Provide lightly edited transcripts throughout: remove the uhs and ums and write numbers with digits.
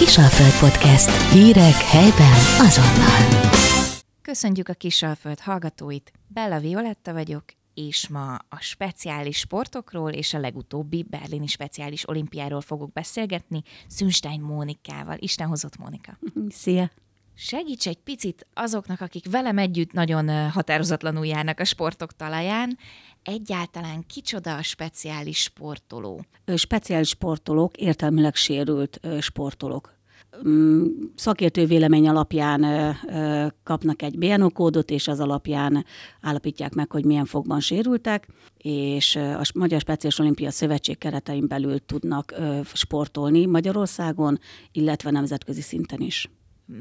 Kisalföld Podcast. Hírek helyben azonnal. Köszöntjük a Kisalföld hallgatóit. Bella Violetta vagyok, és ma a speciális sportokról és a legutóbbi berlini speciális olimpiáról fogok beszélgetni Szűnstein Mónikával. Isten hozott, Mónika. Szia! Segíts egy picit azoknak, akik velem együtt nagyon határozatlanul járnak a sportok talaján. Egyáltalán kicsoda a speciális sportoló? Speciális sportolók, értelmileg sérült sportolók. Szakértő vélemény alapján kapnak egy BNO kódot, és az alapján állapítják meg, hogy milyen fogban sérültek, és a Magyar Speciális Olimpia Szövetség keretein belül tudnak sportolni Magyarországon, illetve nemzetközi szinten is.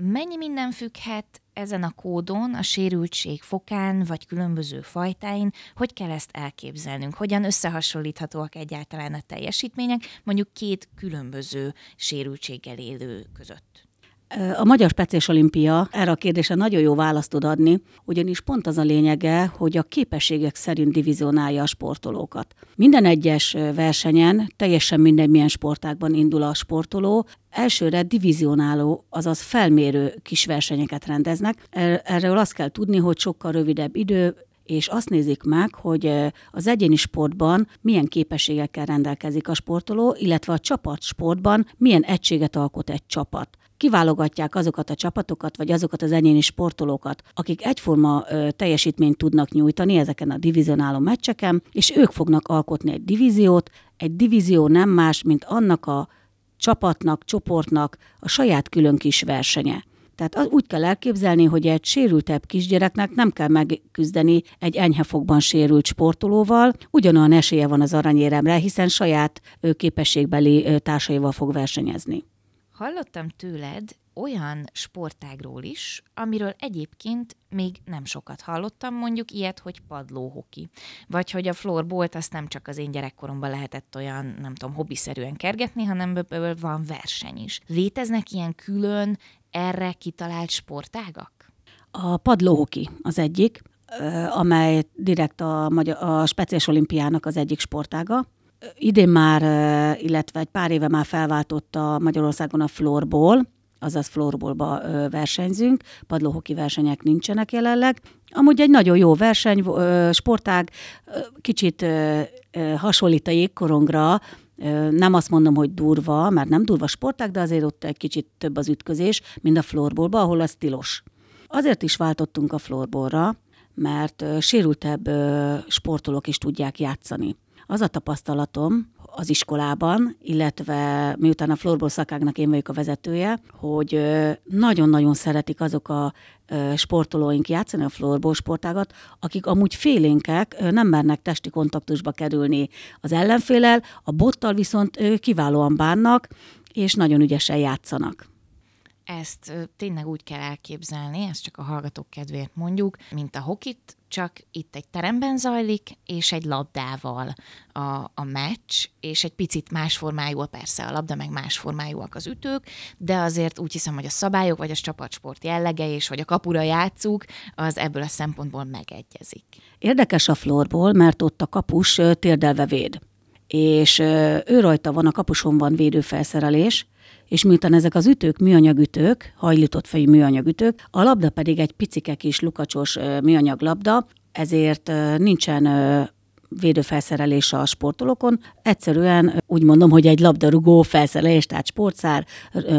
Mennyi minden függhet ezen a kódon, a sérültség fokán, vagy különböző fajtáin? Hogy kell ezt elképzelnünk? Hogyan összehasonlíthatóak egyáltalán a teljesítmények, mondjuk két különböző sérültséggel élő között? A Magyar Speciális Olimpia erre a kérdésre nagyon jó választ tud adni, ugyanis pont az a lényege, hogy a képességek szerint divizionálja a sportolókat. Minden egyes versenyen, teljesen mindegy milyen sportágban indul a sportoló, elsőre divizionáló, azaz felmérő kis versenyeket rendeznek. Erről azt kell tudni, hogy sokkal rövidebb idő, és azt nézik meg, hogy az egyéni sportban milyen képességekkel rendelkezik a sportoló, illetve a csapatsportban milyen egységet alkot egy csapat. Kiválogatják azokat a csapatokat, vagy azokat az egyéni sportolókat, akik egyforma teljesítményt tudnak nyújtani ezeken a divizionáló meccseken, és ők fognak alkotni egy divíziót. Egy divízió nem más, mint annak a csapatnak, csoportnak a saját külön kis versenye. Tehát úgy kell elképzelni, hogy egy sérültebb kisgyereknek nem kell megküzdeni egy enyhe fogban sérült sportolóval, ugyanolyan esélye van az aranyéremre, hiszen saját képességbeli társaival fog versenyezni. Hallottam tőled olyan sportágról is, amiről egyébként még nem sokat hallottam, mondjuk ilyet, hogy padlóhoki. Vagy hogy a florbolt azt nem csak az én gyerekkoromban lehetett olyan, nem tudom, hobbiszerűen kergetni, hanem ebből van verseny is. Léteznek ilyen külön erre kitalált sportágak? A padlóhoki az egyik, amely direkt a Speciális Olimpiának az egyik sportága. Idén már, illetve egy pár éve már felváltotta Magyarországon a floorball, azaz floorballba versenyzünk, padlóhoki versenyek nincsenek jelenleg. Amúgy egy nagyon jó verseny, sportág, kicsit hasonlít a jégkorongra. Nem azt mondom, hogy durva, mert nem durva sportág, de azért ott egy kicsit több az ütközés, mint a floorballba, ahol az tilos. Azért is váltottunk a floorballra, mert sérültebb sportolók is tudják játszani. Az a tapasztalatom az iskolában, illetve miután a floorball szakágnak én vagyok a vezetője, hogy nagyon-nagyon szeretik azok a sportolóink játszani a floorball sportágat, akik amúgy félénkek, nem mernek testi kontaktusba kerülni az ellenféllel, a bottal viszont kiválóan bánnak, és nagyon ügyesen játszanak. Ezt tényleg úgy kell elképzelni, ezt csak a hallgatók kedvéért mondjuk, mint a hokit, csak itt egy teremben zajlik, és egy labdával a meccs, és egy picit más formájú, persze a labda, meg más formájúak az ütők, de azért úgy hiszem, hogy a szabályok, vagy a csapatsport jellege, és hogy a kapura játszuk, az ebből a szempontból megegyezik. Érdekes a floorball, mert ott a kapus térdelve véd, és ő rajta van, a kapuson van védőfelszerelés, és miután ezek az ütők műanyagütők, hajlított fejű műanyagütők, a labda pedig egy picike kis lukacsos műanyaglabda, ezért nincsen védőfelszerelés a sportolókon. Egyszerűen úgy mondom, hogy egy labdarúgó felszerelés, tehát sportszár,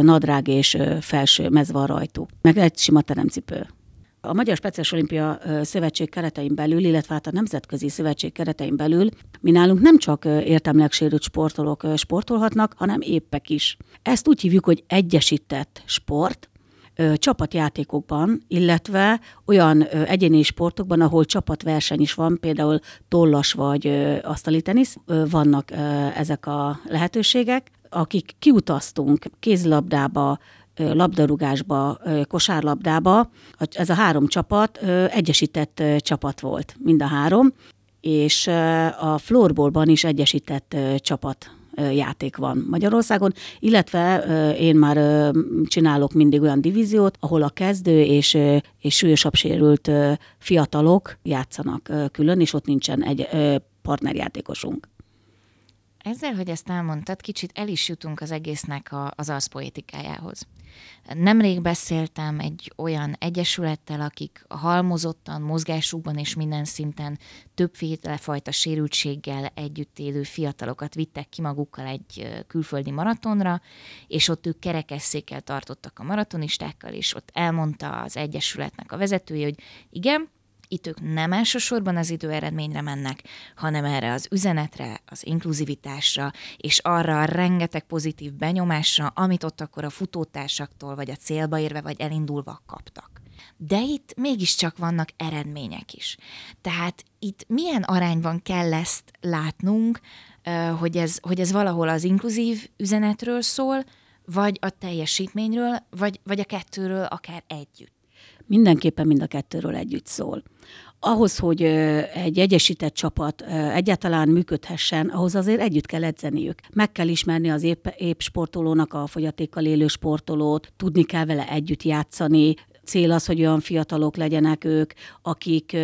nadrág és felső mez van rajtuk, meg egy sima teremcipő. A Magyar Speciális Olimpia Szövetség keretein belül, illetve hát a Nemzetközi Szövetség keretein belül mi nálunk nem csak értelmileg sérült sportolók sportolhatnak, hanem éppek is. Ezt úgy hívjuk, hogy egyesített sport, csapatjátékokban, illetve olyan egyéni sportokban, ahol csapatverseny is van, például tollas vagy asztalitenisz, vannak ezek a lehetőségek, akik kiutaztunk kézlabdába, labdarúgásba, kosárlabdába. Ez a három csapat egyesített csapat volt, mind a három, és a floorballban is egyesített csapat játék van Magyarországon, illetve én már csinálok mindig olyan divíziót, ahol a kezdő és súlyosabb sérült fiatalok játszanak külön, és ott nincsen egy partnerjátékosunk. Ezzel, hogy ezt elmondtad, kicsit el is jutunk az egésznek az arszpoétikájához. Nemrég beszéltem egy olyan egyesülettel, akik halmozottan, mozgásukban és minden szinten többféle fajta sérültséggel együtt élő fiatalokat vittek ki magukkal egy külföldi maratonra, és ott ők kerekesszékkel tartottak a maratonistákkal, és ott elmondta az egyesületnek a vezetője, hogy igen, itt ők nem elsősorban az időeredményre mennek, hanem erre az üzenetre, az inkluzivitásra, és arra a rengeteg pozitív benyomásra, amit ott akkor a futótársaktól, vagy a célba érve, vagy elindulva kaptak. De itt mégiscsak vannak eredmények is. Tehát itt milyen arányban kell ezt látnunk, hogy ez valahol az inkluzív üzenetről szól, vagy a teljesítményről, vagy a kettőről akár együtt? Mindenképpen mind a kettőről együtt szól. Ahhoz, hogy egy egyesített csapat egyáltalán működhessen, ahhoz azért együtt kell edzeniük. Meg kell ismerni az épp sportolónak, a fogyatékkal élő sportolót, tudni kell vele együtt játszani. Cél az, hogy olyan fiatalok legyenek ők, akik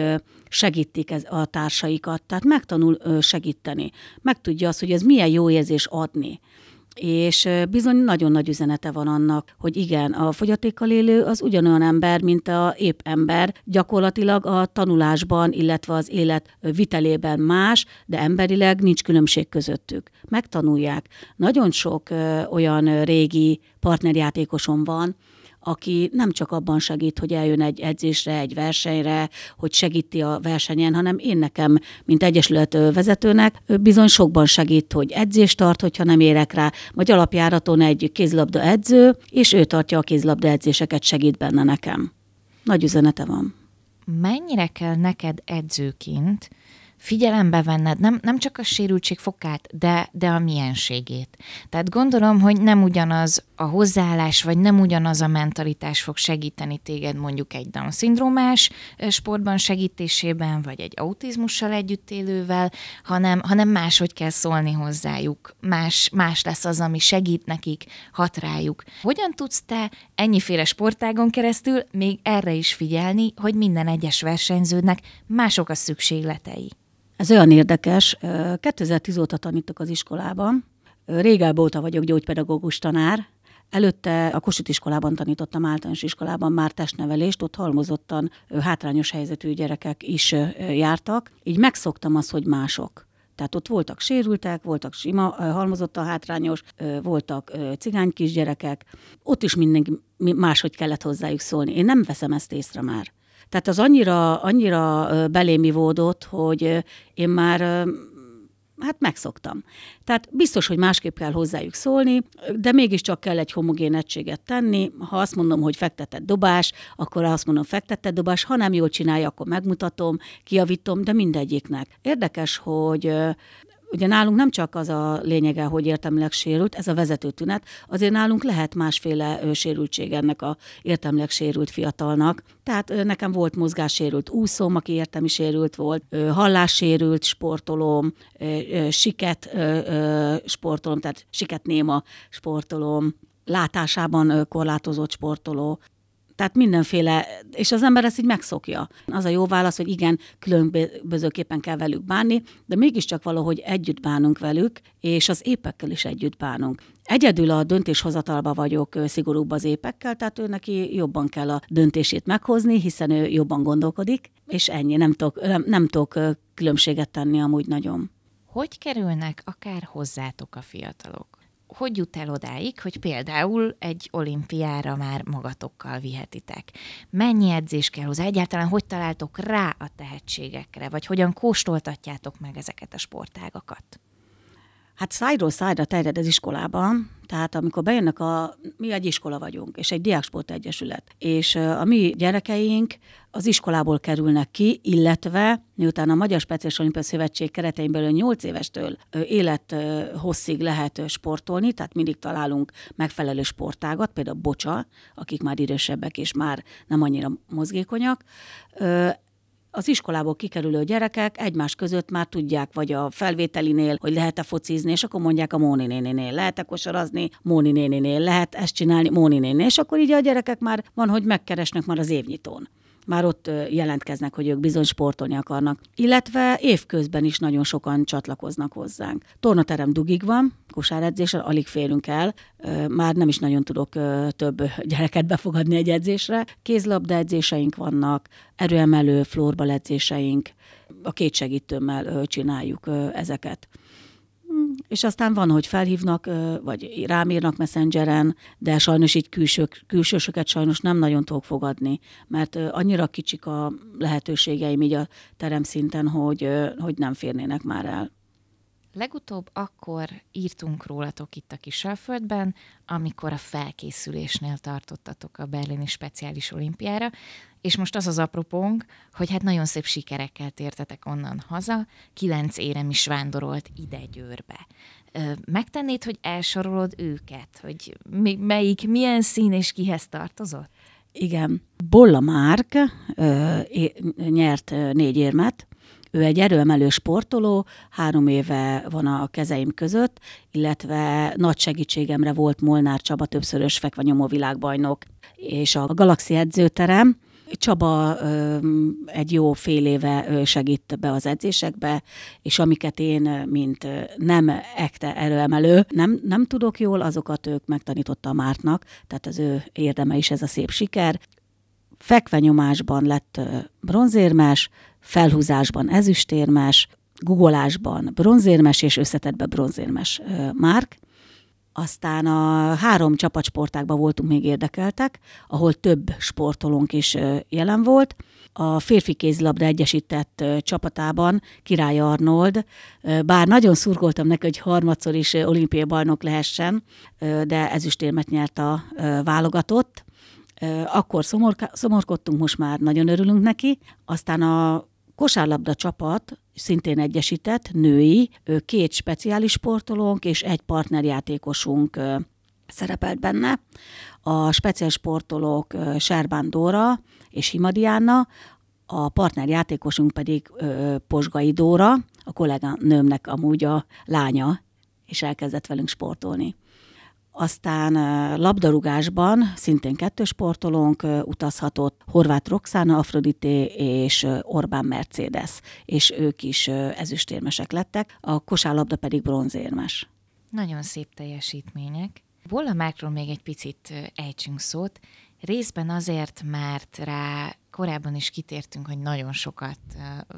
segítik a társaikat, tehát megtanul segíteni. Megtudja azt, hogy ez milyen jó érzés adni. És bizony nagyon nagy üzenete van annak, hogy igen, a fogyatékkal élő az ugyanolyan ember, mint a épp ember. Gyakorlatilag a tanulásban, illetve az élet vitelében más, de emberileg nincs különbség közöttük. Megtanulják. Nagyon sok olyan régi partnerjátékosom van, aki nem csak abban segít, hogy eljön egy edzésre, egy versenyre, hogy segíti a versenyen, hanem én nekem, mint egyesület vezetőnek, bizony sokban segít, hogy edzést tart, hogyha nem érek rá, vagy alapjáraton egy kézlabda edző, és ő tartja a kézlabda edzéseket, segít benne nekem. Nagy üzenete van. Mennyire kell neked edzőként figyelembe venned nem csak a sérültség fokát, de a mienségét? Tehát gondolom, hogy nem ugyanaz a hozzáállás, vagy nem ugyanaz a mentalitás fog segíteni téged mondjuk egy Down-szindrómás sportban segítésében, vagy egy autizmussal együtt élővel, hanem máshogy kell szólni hozzájuk. Más lesz az, ami segít nekik, hat rájuk. Hogyan tudsz te ennyiféle sportágon keresztül még erre is figyelni, hogy minden egyes versenyződnek mások a szükségletei? Ez olyan érdekes. 2010 óta tanítok az iskolában. Régebb óta vagyok gyógypedagógus tanár. Előtte a Kossuth iskolában tanítottam, általános iskolában már testnevelést, ott halmozottan hátrányos helyzetű gyerekek is jártak. Így megszoktam azt, hogy mások. Tehát ott voltak sérültek, voltak sima, halmozottan hátrányos, voltak cigány kisgyerekek. Ott is mindenki máshogy kellett hozzájuk szólni. Én nem veszem ezt észre már. Tehát az annyira belém ivódott, hogy én már megszoktam. Tehát biztos, hogy másképp kell hozzájuk szólni, de mégiscsak kell egy homogén egységet tenni. Ha azt mondom, hogy fektetett dobás, akkor azt mondom, fektetett dobás. Ha nem jól csinálja, akkor megmutatom, kijavítom, de mindegyiknek. Érdekes, hogy ugye nálunk nem csak az a lényege, hogy értelmileg sérült, ez a vezető tünet, azért nálunk lehet másféle sérültség ennek a értelmileg sérült fiatalnak. Tehát nekem volt mozgássérült úszóm, aki értelmi sérült volt, hallássérült sportolóm, siket sportolóm, tehát siketnéma sportolóm, látásában korlátozott sportoló. Tehát mindenféle, és az ember ezt így megszokja. Az a jó válasz, hogy igen, különbözőképpen kell velük bánni, de mégiscsak valahogy együtt bánunk velük, és az épekkel is együtt bánunk. Egyedül a döntéshozatalban vagyok szigorúbb az épekkel, tehát ő neki jobban kell a döntését meghozni, hiszen ő jobban gondolkodik, és ennyi, nem tudok különbséget tenni amúgy nagyon. Hogy kerülnek akár hozzátok a fiatalok? Hogy jut el odáig, hogy például egy olimpiára már magatokkal vihetitek? Mennyi edzés kell hozzá? Egyáltalán hogy találtok rá a tehetségekre? Vagy hogyan kóstoltatjátok meg ezeket a sportágakat? Hát szájról szájra terjed az iskolában, tehát amikor bejönnek mi egy iskola vagyunk, és egy diáksport egyesület, és a mi gyerekeink az iskolából kerülnek ki, illetve miután a Magyar Speciális Olimpia Szövetség keretein belül 8 évestől élethosszig lehet sportolni, tehát mindig találunk megfelelő sportágat, például bocsa, akik már idősebbek és már nem annyira mozgékonyak. Az iskolából kikerülő gyerekek egymás között már tudják, vagy a felvételinél, hogy lehet-e focizni, és akkor mondják a Móni néninél, lehet-e kosarazni, Móni néninél, lehet ezt csinálni, Móni néninél, és akkor így a gyerekek már van, hogy megkeresnek már az évnyitón. már ott jelentkeznek, hogy ők bizony sportolni akarnak. Illetve évközben is nagyon sokan csatlakoznak hozzánk. Tornaterem dugig van, kosáredzéssel alig férünk el, már nem is nagyon tudok több gyereket befogadni egy edzésre. Kézlabda edzéseink vannak, erőemelő, floorball edzéseink, a két segítőmmel csináljuk ezeket. És aztán van, hogy felhívnak, vagy rám írnak messengeren, de sajnos így külsősöket sajnos nem nagyon tudok fogadni, mert annyira kicsik a lehetőségeim így a teremszinten, hogy nem férnének már el. Legutóbb akkor írtunk rólatok itt a Kisalföldben, amikor a felkészülésnél tartottatok a Berlini Speciális Olimpiára, és most az az apropónk, hogy hát nagyon szép sikerekkel tértetek onnan haza, 9 érem is vándorolt ide Győrbe. Megtennéd, hogy elsorolod őket, hogy melyik, milyen szín és kihez tartozott? Igen. Bolla Márk nyert 4 érmet. Ő egy erőemelő sportoló, 3 éve van a kezeim között, illetve nagy segítségemre volt Molnár Csaba többszörös fekvanyomó világbajnok. És a Galaxi edzőterem, Csaba egy jó fél éve segít be az edzésekbe, és amiket én, mint nem ekte erőemelő, nem tudok jól, azokat ők megtanította a Mártnak, tehát az ő érdeme is ez a szép siker. Fekvenyomásban lett bronzérmes, felhúzásban ezüstérmes, guggolásban bronzérmes és összetettben bronzérmes Márk. Aztán a 3 csapatsportákban voltunk még érdekeltek, ahol több sportolónk is jelen volt. A férfi kézilabda egyesített csapatában Király Arnold, bár nagyon szurkoltam neki, hogy harmadszor is olimpiai bajnok lehessen, de ezüstérmet nyert a válogatott. Akkor szomorkodtunk, most már nagyon örülünk neki. Aztán a kosárlabda csapat, szintén egyesített, női, 2 speciális sportolónk és 1 partnerjátékosunk szerepelt benne. A speciális sportolók Serbán Dóra és Himadiána, a partnerjátékosunk pedig Posgai Dóra, a kolléganőmnek amúgy a lánya, és elkezdett velünk sportolni. Aztán labdarúgásban szintén 2 sportolónk utazhatott, Horváth Roxana Afrodite és Orbán Mercedes, és ők is ezüstérmesek lettek, a kosárlabda pedig bronzérmes. Nagyon szép teljesítmények. Bolla Márkról még egy picit ejtsünk szót, részben azért, mert rá korábban is kitértünk, hogy nagyon sokat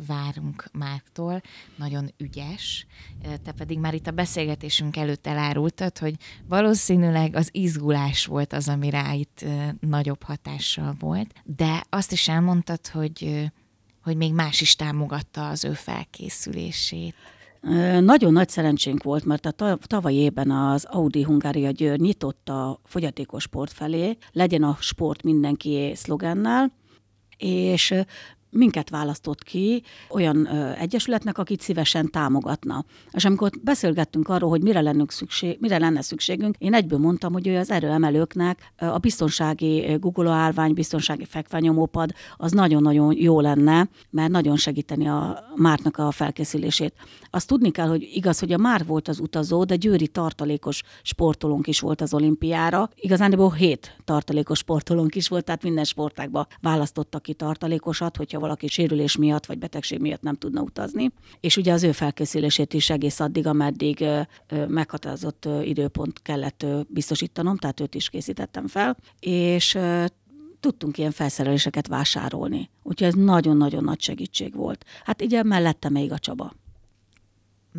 várunk Márktól, nagyon ügyes. Te pedig már itt a beszélgetésünk előtt elárultad, hogy valószínűleg az izgulás volt az, ami rá itt nagyobb hatással volt, de azt is elmondtad, hogy még más is támogatta az ő felkészülését. Nagyon nagy szerencsénk volt, mert a tavalyi évben az Audi Hungária Győr nyitott a fogyatékos sport felé, legyen a sport mindenkié szlogennel, és minket választott ki olyan egyesületnek, akit szívesen támogatna. És amikor beszélgettünk arról, hogy mire lenne szükségünk, én egyből mondtam, hogy az erőemelőknek a biztonsági guggolóállvány, biztonsági fekvenyomópad az nagyon-nagyon jó lenne, mert nagyon segíteni a Márknak a felkészülését. Azt tudni kell, hogy igaz, hogy a Márk volt az utazó, de győri tartalékos sportolónk is volt az olimpiára. Igazából 7 tartalékos sportolónk is volt, tehát minden sportágban választottak ki tartalékosat, hogyha valaki sérülés miatt vagy betegség miatt nem tudna utazni. És ugye az ő felkészülését is egész addig, ameddig meghatározott időpont kellett biztosítanom, tehát őt is készítettem fel, és tudtunk ilyen felszereléseket vásárolni. Úgyhogy ez nagyon-nagyon nagy segítség volt. Hát ugye mellette még a Csaba.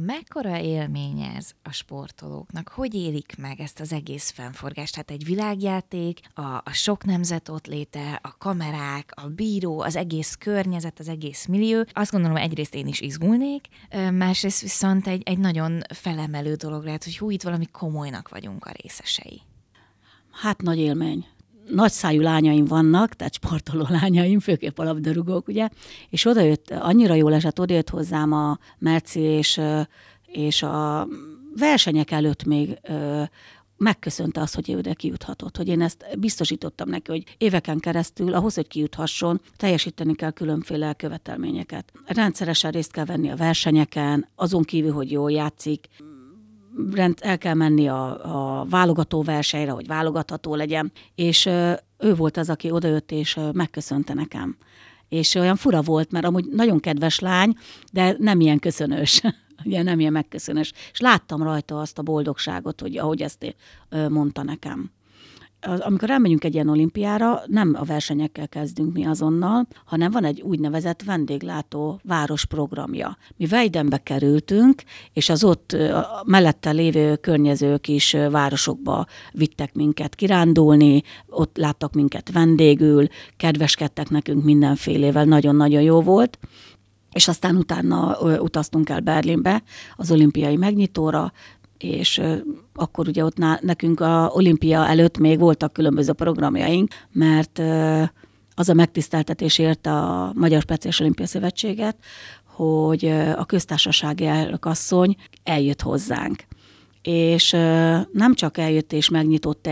Mekkora élmény ez a sportolóknak? Hogy élik meg ezt az egész fennforgást? Hát egy világjáték, a sok nemzet ott léte, a kamerák, a bíró, az egész környezet, az egész millió. Azt gondolom, egyrészt én is izgulnék, másrészt viszont egy nagyon felemelő dolog lehet, hogy hú, itt valami komolynak vagyunk a részesei. Hát nagy élmény. Nagy szájú lányaim vannak, tehát sportoló lányaim, főképp a labdarúgók, ugye, és annyira jól esett, odajött hozzám a Merci, és a versenyek előtt még megköszönte azt, hogy ő ide kijuthatott, hogy én ezt biztosítottam neki, hogy éveken keresztül ahhoz, hogy kijuthasson, teljesíteni kell különféle követelményeket. Rendszeresen részt kell venni a versenyeken, azon kívül, hogy jól játszik, el kell menni a válogató versenyre, hogy válogatható legyen, és ő volt az, aki odajött és megköszönte nekem. És olyan fura volt, mert amúgy nagyon kedves lány, de nem ilyen köszönős, ugye nem ilyen megköszönös. És láttam rajta azt a boldogságot, hogy ahogy ezt mondta nekem. Amikor elmegyünk egy ilyen olimpiára, nem a versenyekkel kezdünk mi azonnal, hanem van egy úgynevezett vendéglátó város programja. Mi Vejdenbe kerültünk, és az ott mellette lévő környezők is városokba vittek minket kirándulni, ott láttak minket vendégül, kedveskedtek nekünk mindenfélével, nagyon-nagyon jó volt. És aztán utána utaztunk el Berlinbe az olimpiai megnyitóra, és akkor ugye ott nekünk a olimpia előtt még voltak különböző programjaink, mert az a megtiszteltetés érte a Magyar Speciális Olimpia Szövetséget, hogy a köztársasági elnökasszony eljött hozzánk. És nem csak eljött és megnyitott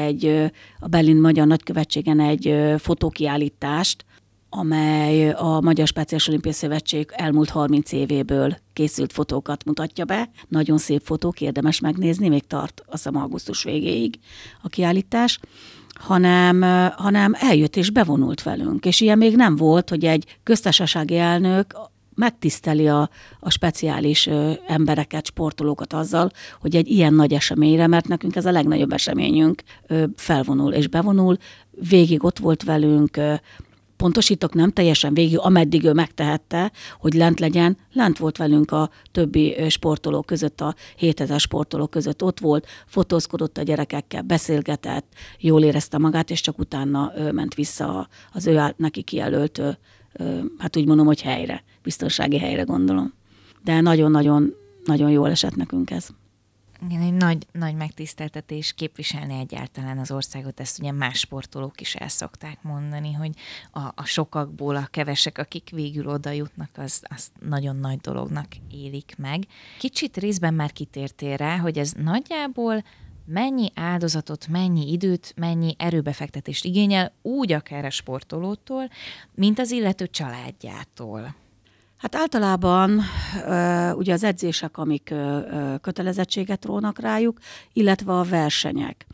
a Berlin Magyar Nagykövetségen egy fotókiállítást, amely a Magyar Speciális Olimpia Szövetség elmúlt 30 évéből készült fotókat mutatja be. Nagyon szép fotók, érdemes megnézni, még tart azt hiszem augusztus végéig a kiállítás, hanem eljött és bevonult velünk. És ilyen még nem volt, hogy egy köztársasági elnök megtiszteli a speciális embereket, sportolókat azzal, hogy egy ilyen nagy eseményre, mert nekünk ez a legnagyobb eseményünk, felvonul és bevonul. Végig ott volt velünk, pontosítok, nem teljesen végig, ameddig ő megtehette, hogy lent legyen. Lent volt velünk a többi sportoló között, a 7000 sportoló között ott volt, fotózkodott a gyerekekkel, beszélgetett, jól érezte magát, és csak utána ment vissza az ő neki kijelölt, hát úgy mondom, hogy helyre, biztonsági helyre gondolom. De nagyon-nagyon jól esett nekünk ez. Igen, egy nagy megtiszteltetés képviselni egyáltalán az országot, ezt ugye más sportolók is el szokták mondani, hogy a sokakból a kevesek, akik végül oda jutnak, az nagyon nagy dolognak élik meg. Kicsit részben már kitértél rá, hogy ez nagyjából mennyi áldozatot, mennyi időt, mennyi erőbefektetést igényel, úgy akár a sportolótól, mint az illető családjától. Hát általában ugye az edzések, amik kötelezettséget rónak rájuk, illetve a versenyek.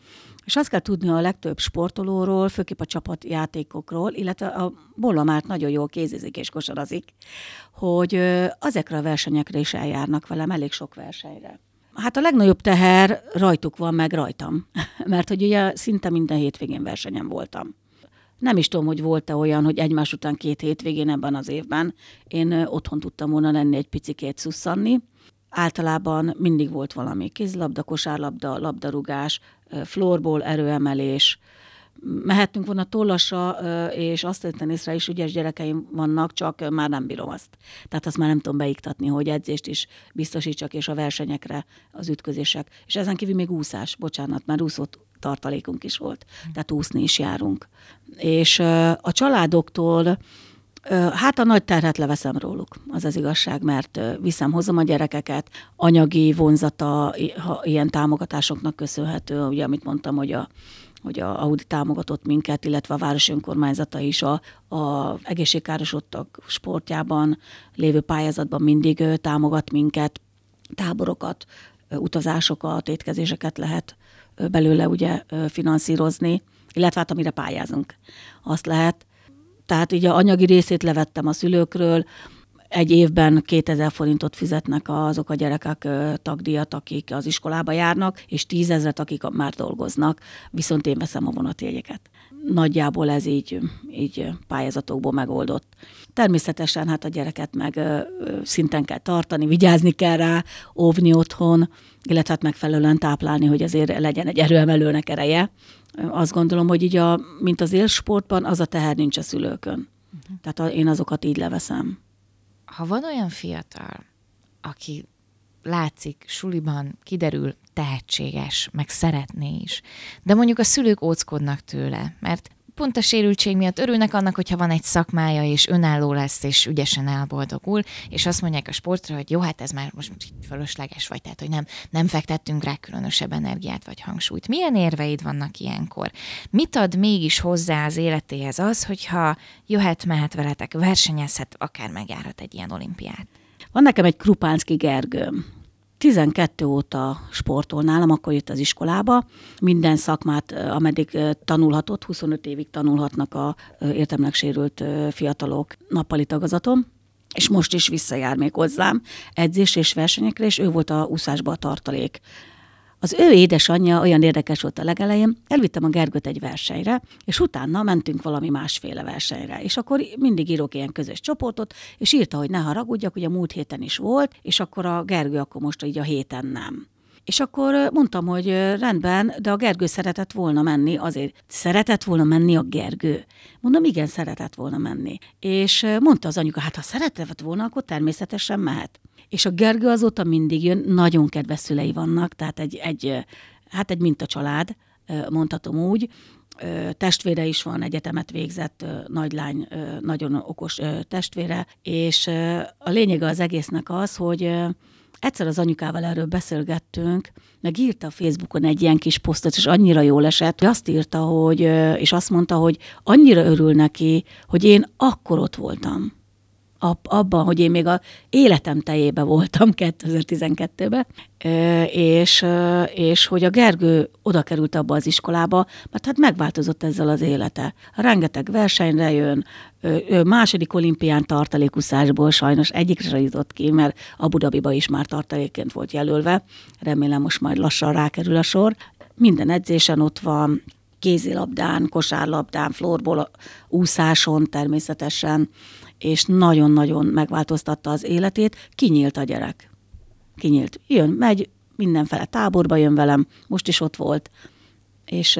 És azt kell tudni a legtöbb sportolóról, főképp a csapatjátékokról, illetve a Bolla Márk nagyon jól kézizik és kosarazik, hogy azekre a versenyekre is eljárnak velem, elég sok versenyre. Hát a legnagyobb teher rajtuk van, meg rajtam, mert hogy ugye szinte minden hétvégén versenyen voltam. Nem is tudom, hogy volt-e olyan, hogy egymás után 2 hétvégén ebben az évben én otthon tudtam volna lenni egy picikét szusszanni. Általában mindig volt valami kézlabda, kosárlabda, labdarúgás, floorball, erőemelés. Mehettünk volna tollasra, és azt tettem észre is, ügyes gyerekeim vannak, csak már nem bírom azt. Tehát azt már nem tudom beiktatni, hogy edzést is biztosítsak, és a versenyekre az ütközések. És ezen kívül még úszás, bocsánat, mert úszót tartalékunk is volt, tehát úszni is járunk. És a családoktól, hát a nagy terhet leveszem róluk, az az igazság, mert viszem, hozom a gyerekeket, anyagi vonzata ilyen támogatásoknak köszönhető, ugye amit mondtam, hogy a Audi támogatott minket, illetve a város önkormányzata is a egészségkárosodtak sportjában lévő pályázatban mindig támogat minket, táborokat, utazásokat, étkezéseket lehet belőle ugye finanszírozni, illetve hát amire pályázunk, azt lehet. Tehát így a anyagi részét levettem a szülőkről, egy évben 2000 forintot fizetnek azok a gyerekek tagdíjat, akik az iskolába járnak, és 10 000, akik már dolgoznak, viszont én veszem a vonatjegyeket. Nagyjából ez így pályázatokból megoldott. Természetesen hát a gyereket meg szinten kell tartani, vigyázni kell rá, óvni otthon, illetve hát megfelelően táplálni, hogy azért legyen egy erőemelőnek ereje. Azt gondolom, hogy így mint az élsportban, az a teher nincs a szülőkön. Tehát én azokat így leveszem. Ha van olyan fiatal, aki látszik, suliban kiderül, tehetséges, meg szeretné is, de mondjuk a szülők óckodnak tőle, mert pont a sérültség miatt örülnek annak, hogyha van egy szakmája, és önálló lesz, és ügyesen elboldogul, és azt mondják a sportra, hogy jó, hát ez már most fölösleges vagy, tehát, hogy nem fektettünk rá különösebb energiát vagy hangsúlyt. Milyen érveid vannak ilyenkor? Mit ad mégis hozzá az életéhez az, hogyha jöhet, mehet veletek, versenyezhet, akár megjárhat egy ilyen olimpiát? Van nekem egy Krupánszki Gergő. 12 óta sportol nálam, akkor jött az iskolába. Minden szakmát, ameddig tanulhatott, 25 évig tanulhatnak a értelmileg sérült fiatalok nappali tagozatom. És most is visszajár még hozzám edzés és versenyekre, és ő volt a úszásban a tartalék. Az ő édesanyja olyan érdekes volt a legelején, elvittem a Gergőt egy versenyre, és utána mentünk valami másféle versenyre. És akkor mindig írok ilyen közös csoportot, és írta, hogy ne haragudjak, hogy a múlt héten is volt, és akkor a Gergő akkor most így a héten nem. És akkor mondtam, hogy rendben, de a Gergő szeretett volna menni azért. Szeretett volna menni a Gergő? Mondom, igen, szeretett volna menni. És mondta az anyuka, hát ha szeretett volna, akkor természetesen mehet. És a Gergő azóta mindig jön, nagyon kedves szülei vannak, tehát egy mintacsalád, mondhatom úgy. Testvére is van, egyetemet végzett nagylány, nagyon okos testvére, és a lényege az egésznek az, hogy egyszer az anyukával erről beszélgettünk, meg írta a Facebookon egy ilyen kis posztot, és annyira jól esett, hogy azt írta, hogy, és azt mondta, hogy annyira örül neki, hogy én akkor ott voltam. Abban, hogy én még az életem tejébe voltam 2012-ben, és hogy a Gergő oda került abba az iskolába, mert hát megváltozott ezzel az élete. Rengeteg versenyre jön, második olimpián tartalékúszásból sajnos egyikre se jutott ki, mert Abu Dhabiba is már tartalékként volt jelölve. Remélem most majd lassan rákerül a sor. Minden edzésen ott van, kézilabdán, kosárlabdán, floorball úszáson természetesen, és nagyon-nagyon megváltoztatta az életét. Kinyílt a gyerek. Kinyílt. Jön, megy, mindenfele táborba jön velem, most is ott volt. És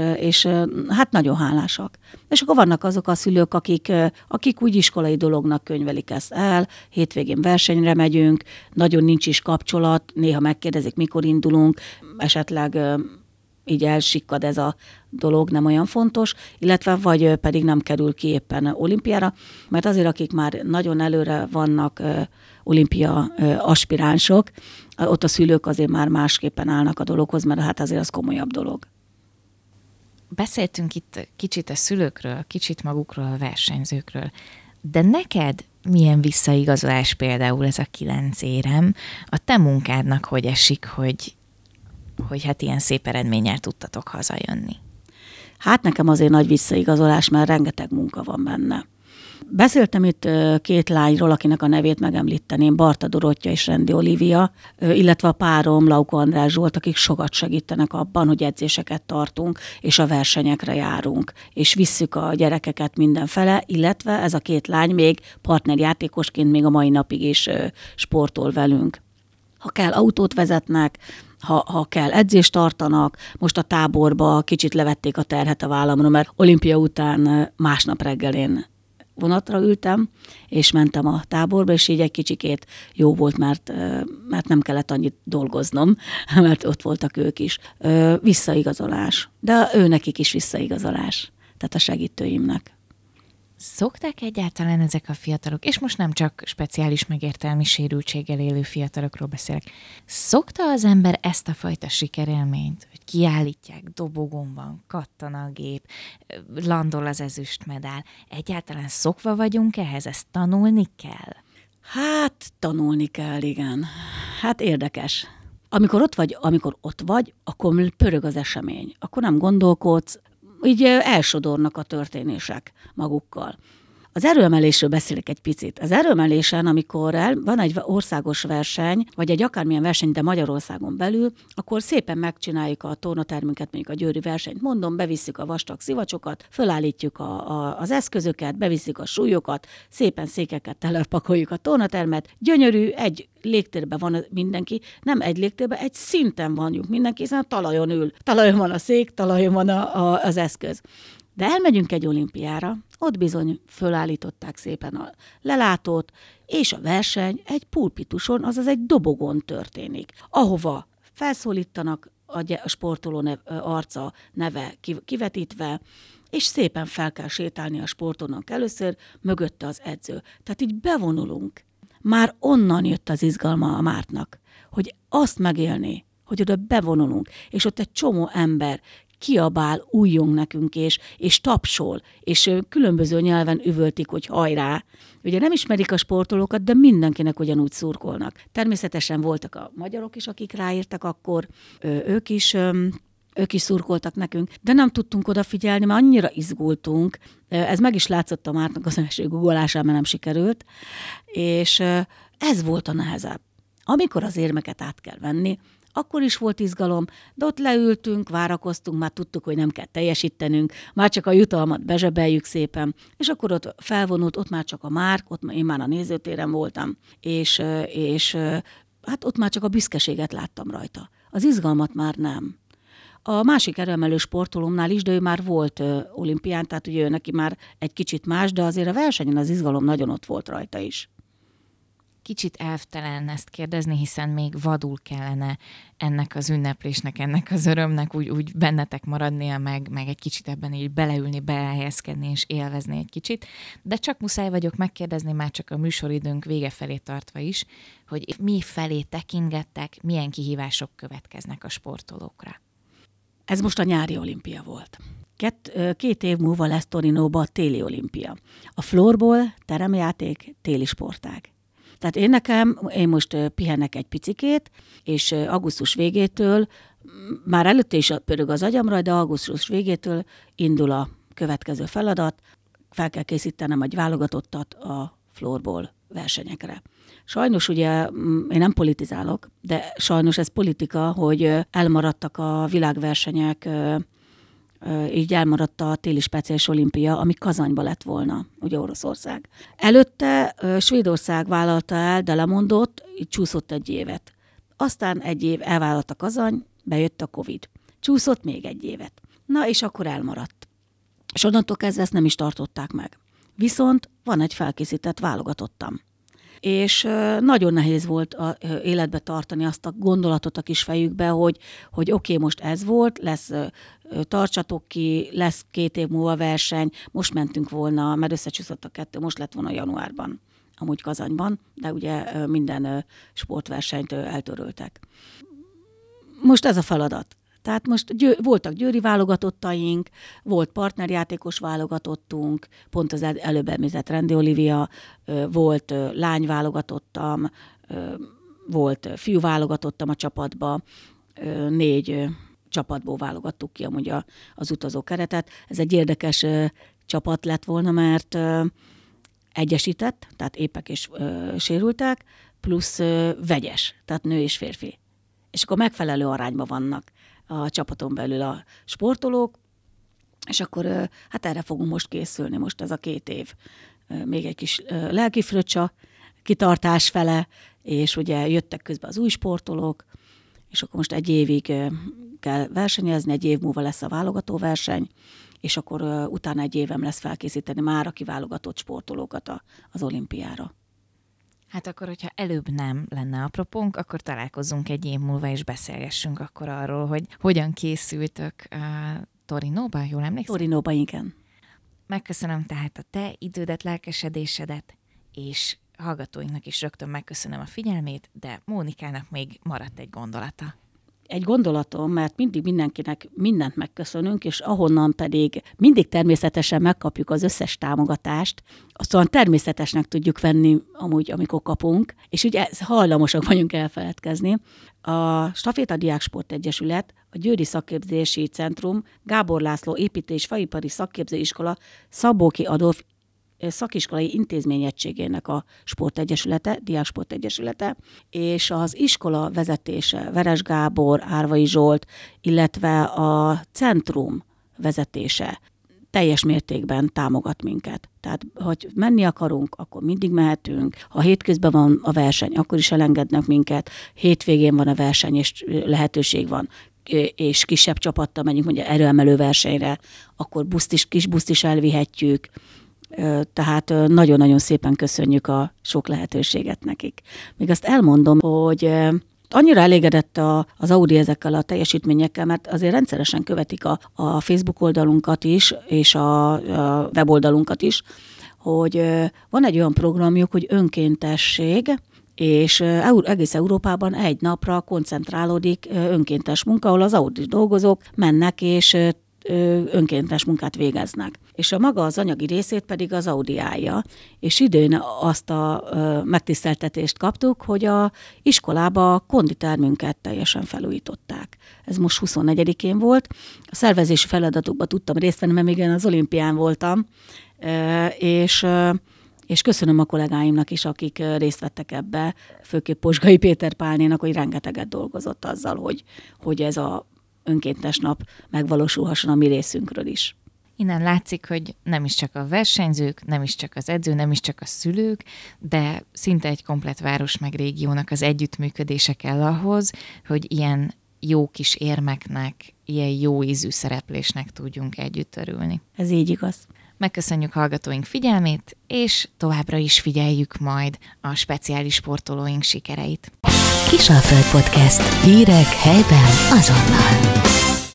hát nagyon hálásak. És akkor vannak azok a szülők, akik úgy iskolai dolognak könyvelik ezt el, hétvégén versenyre megyünk, nagyon nincs is kapcsolat, néha megkérdezik, mikor indulunk, esetleg így elsikkad ez a dolog, nem olyan fontos, illetve vagy pedig nem kerül ki éppen olimpiára, mert azért, akik már nagyon előre vannak olimpia aspiránsok, ott a szülők azért már másképpen állnak a dologhoz, mert hát azért az komolyabb dolog. Beszéltünk itt kicsit a szülőkről, kicsit magukról, a versenyzőkről, de neked milyen visszaigazolás például ez a 9 érem? A te munkádnak hogy esik, hogy hát ilyen szép eredménnyel tudtatok hazajönni? Hát nekem azért nagy visszaigazolás, mert rengeteg munka van benne. Beszéltem itt 2 lányról, akinek a nevét megemlíteném, Barta Dorottya és Rendi Olivia, illetve a párom, Lauka András Zsolt, akik sokat segítenek abban, hogy edzéseket tartunk, és a versenyekre járunk, és visszük a gyerekeket mindenfele, illetve ez a 2 lány még partnerjátékosként még a mai napig is sportol velünk. Ha kell, autót vezetnek, ha kell, edzést tartanak. Most a táborba kicsit levették a terhet a vállamra, mert olimpia után másnap reggel én vonatra ültem, és mentem a táborba, és így egy kicsikét jó volt, mert nem kellett annyit dolgoznom, mert ott voltak ők is. Visszaigazolás. De őnekik is visszaigazolás. Tehát a segítőimnek. Szokták egyáltalán ezek a fiatalok, és most nem csak speciális megértelmi sérültséggel élő fiatalokról beszélek, szokta az ember ezt a fajta sikerélményt, hogy kiállítják, dobogon van, kattan a gép, landol az ezüstmedál, egyáltalán szokva vagyunk ehhez, ezt tanulni kell? Hát tanulni kell, igen. Hát érdekes. Amikor ott vagy, akkor pörög az esemény, akkor nem gondolkodsz, így elsodornak a történések magukkal. Az erőemelésről beszélek egy picit. Az erőemelésen, amikor van egy országos verseny, vagy egy akármilyen verseny, de Magyarországon belül, akkor szépen megcsináljuk a tornatermünket, mondjuk a győri versenyt, mondom, bevisszük a vastag szivacsokat, fölállítjuk az eszközöket, bevisszük a súlyokat, szépen székeket telepakoljuk a tornatermet, gyönyörű, egy légtérben van mindenki, nem egy légtérben, egy szinten vanjuk mindenki, hiszen a talajon ül. Talajon van a szék, talajon van az eszköz. De elmegyünk egy olimpiára, ott bizony fölállították szépen a lelátót, és a verseny egy pulpituson, azaz egy dobogon történik, ahova felszólítanak a sportoló arca neve kivetítve, és szépen fel kell sétálni a sportolónak először, mögötte az edző. Tehát így bevonulunk. Már onnan jött az izgalma a Mártnak, hogy azt megélni, hogy oda bevonulunk, és ott egy csomó ember, kiabál, újjong nekünk, és tapsol, és különböző nyelven üvöltik, hogy hajrá. Ugye nem ismerik a sportolókat, de mindenkinek ugyanúgy szurkolnak. Természetesen voltak a magyarok is, akik ráértek akkor, ők is szurkoltak nekünk, de nem tudtunk odafigyelni, mert annyira izgultunk. Ez meg is látszott a Márknak az első googolásán, mert nem sikerült, és ez volt a nehezebb. Amikor az érmeket át kell venni, akkor is volt izgalom, de ott leültünk, várakoztunk, már tudtuk, hogy nem kell teljesítenünk, már csak a jutalmat bezsebeljük szépen, és akkor ott felvonult, ott már csak a Márk, ott én már a nézőtéren voltam, és hát ott már csak a büszkeséget láttam rajta. Az izgalmat már nem. A másik erőemelő sportolómnál is, de ő már volt olimpián, tehát ugye ő neki már egy kicsit más, de azért a versenyen az izgalom nagyon ott volt rajta is. Kicsit elvtelen ezt kérdezni, hiszen még vadul kellene ennek az ünneplésnek, ennek az örömnek úgy bennetek maradnia, meg egy kicsit ebben így beleülni, belehelyezkedni és élvezni egy kicsit. De csak muszáj vagyok megkérdezni, már csak a műsoridőnk vége felé tartva is, hogy mi felé tekingettek, milyen kihívások következnek a sportolókra. Ez most a nyári olimpia volt. Két év múlva lesz Torinóba a téli olimpia. A floorball, teremjáték, téli sportág. Tehát én most pihenek egy picikét, és augusztus végétől, már előtte is pörög az agyamra, de augusztus végétől indul a következő feladat, fel kell készítenem egy válogatottat a floorball versenyekre. Sajnos ugye, én nem politizálok, de sajnos ez politika, hogy elmaradtak a világversenyek, így elmaradt a téli speciális olimpia, ami Kazanyba lett volna, ugye Oroszország. Előtte Svédország vállalta el, de lemondott, így csúszott egy évet. Aztán egy év elvállalt a Kazany, bejött a Covid. Csúszott még egy évet. Na, és akkor elmaradt. És onnantól kezdve ezt nem is tartották meg. Viszont van egy felkészített válogatottam. És nagyon nehéz volt életbe tartani azt a gondolatot a kis fejükbe, hogy oké, most ez volt, lesz, tartsatok ki, lesz 2 év múlva verseny, most mentünk volna, mert összecsúszott a 2, most lett volna januárban, amúgy Kazanyban, de ugye minden sportversenyt eltöröltek. Most ez a feladat. Tehát most voltak győri válogatottaink, volt partnerjátékos válogatottunk, pont az előbb említett Rendi Olivia, volt lány válogatottam, volt fiú válogatottam a csapatba, 4 csapatból válogattuk ki amúgy az utazó keretet. Ez egy érdekes csapat lett volna, mert egyesített, tehát épek és sérültek, plusz vegyes, tehát nő és férfi. És akkor megfelelő arányban vannak a csapaton belül a sportolók, és akkor hát erre fogunk most készülni, most ez a 2 év. Még egy kis lelkifröccsa, kitartás fele, és ugye jöttek közben az új sportolók, és akkor most 1 évig kell versenyezni, 1 év múlva lesz a válogatóverseny, és akkor utána 1 évem lesz felkészíteni már a kiválogatott sportolókat az olimpiára. Hát akkor, hogyha előbb nem lenne apropónk, akkor találkozzunk 1 év múlva, és beszélgessünk akkor arról, hogy hogyan készültök Torinóba, jól emlékszem? Torinóba, igen. Megköszönöm tehát a te idődet, lelkesedésedet, és hallgatóinknak is rögtön megköszönöm a figyelmét, de Mónikának még maradt egy gondolata. Egy gondolatom, mert mindig mindenkinek mindent megköszönünk, és ahonnan pedig mindig természetesen megkapjuk az összes támogatást, aztán természetesnek tudjuk venni amúgy, amikor kapunk, és ugye hajlamosak vagyunk elfeledkezni. A Staféta Diáksport Egyesület, a Győri Szakképzési Centrum, Gábor László Építés-Fajipari Szakképzőiskola, Szabóki Adolf szakiskolai intézményegységének a sportegyesülete, diáksportegyesülete, és az iskola vezetése, Veres Gábor, Árvai Zsolt, illetve a centrum vezetése teljes mértékben támogat minket. Tehát, ha menni akarunk, akkor mindig mehetünk. Ha hétközben van a verseny, akkor is elengednek minket. Hétvégén van a verseny, és lehetőség van, és kisebb csapattal menjünk, mondjuk erőemelő versenyre, akkor kis buszt is elvihetjük. Tehát nagyon-nagyon szépen köszönjük a sok lehetőséget nekik. Még azt elmondom, hogy annyira elégedett az Audi ezekkel a teljesítményekkel, mert azért rendszeresen követik a Facebook oldalunkat is, és a weboldalunkat is, hogy van egy olyan programjuk, hogy önkéntesség, és egész Európában egy napra koncentrálódik önkéntes munka, ahol az Audi dolgozók mennek és önkéntes munkát végeznek. És a maga az anyagi részét pedig az Audi állja. És időn azt a megtiszteltetést kaptuk, hogy a iskolába a konditermünket teljesen felújították. Ez most 24-én volt. A szervezési feladatokban tudtam részt venni, mert még én az olimpián voltam, és köszönöm a kollégáimnak is, akik részt vettek ebbe, főképp Posgai Péter Pálnénak, hogy rengeteget dolgozott azzal, hogy ez a önkéntes nap megvalósulhasson a mi részünkről is. Innen látszik, hogy nem is csak a versenyzők, nem is csak az edző, nem is csak a szülők, de szinte egy komplett város meg régiónak az együttműködése kell ahhoz, hogy ilyen jó kis érmeknek, ilyen jó ízű szereplésnek tudjunk együtt örülni. Ez így igaz. Megköszönjük hallgatóink figyelmét, és továbbra is figyeljük majd a speciális sportolóink sikereit. Kisalföld Podcast. Hírek helyben azonnal.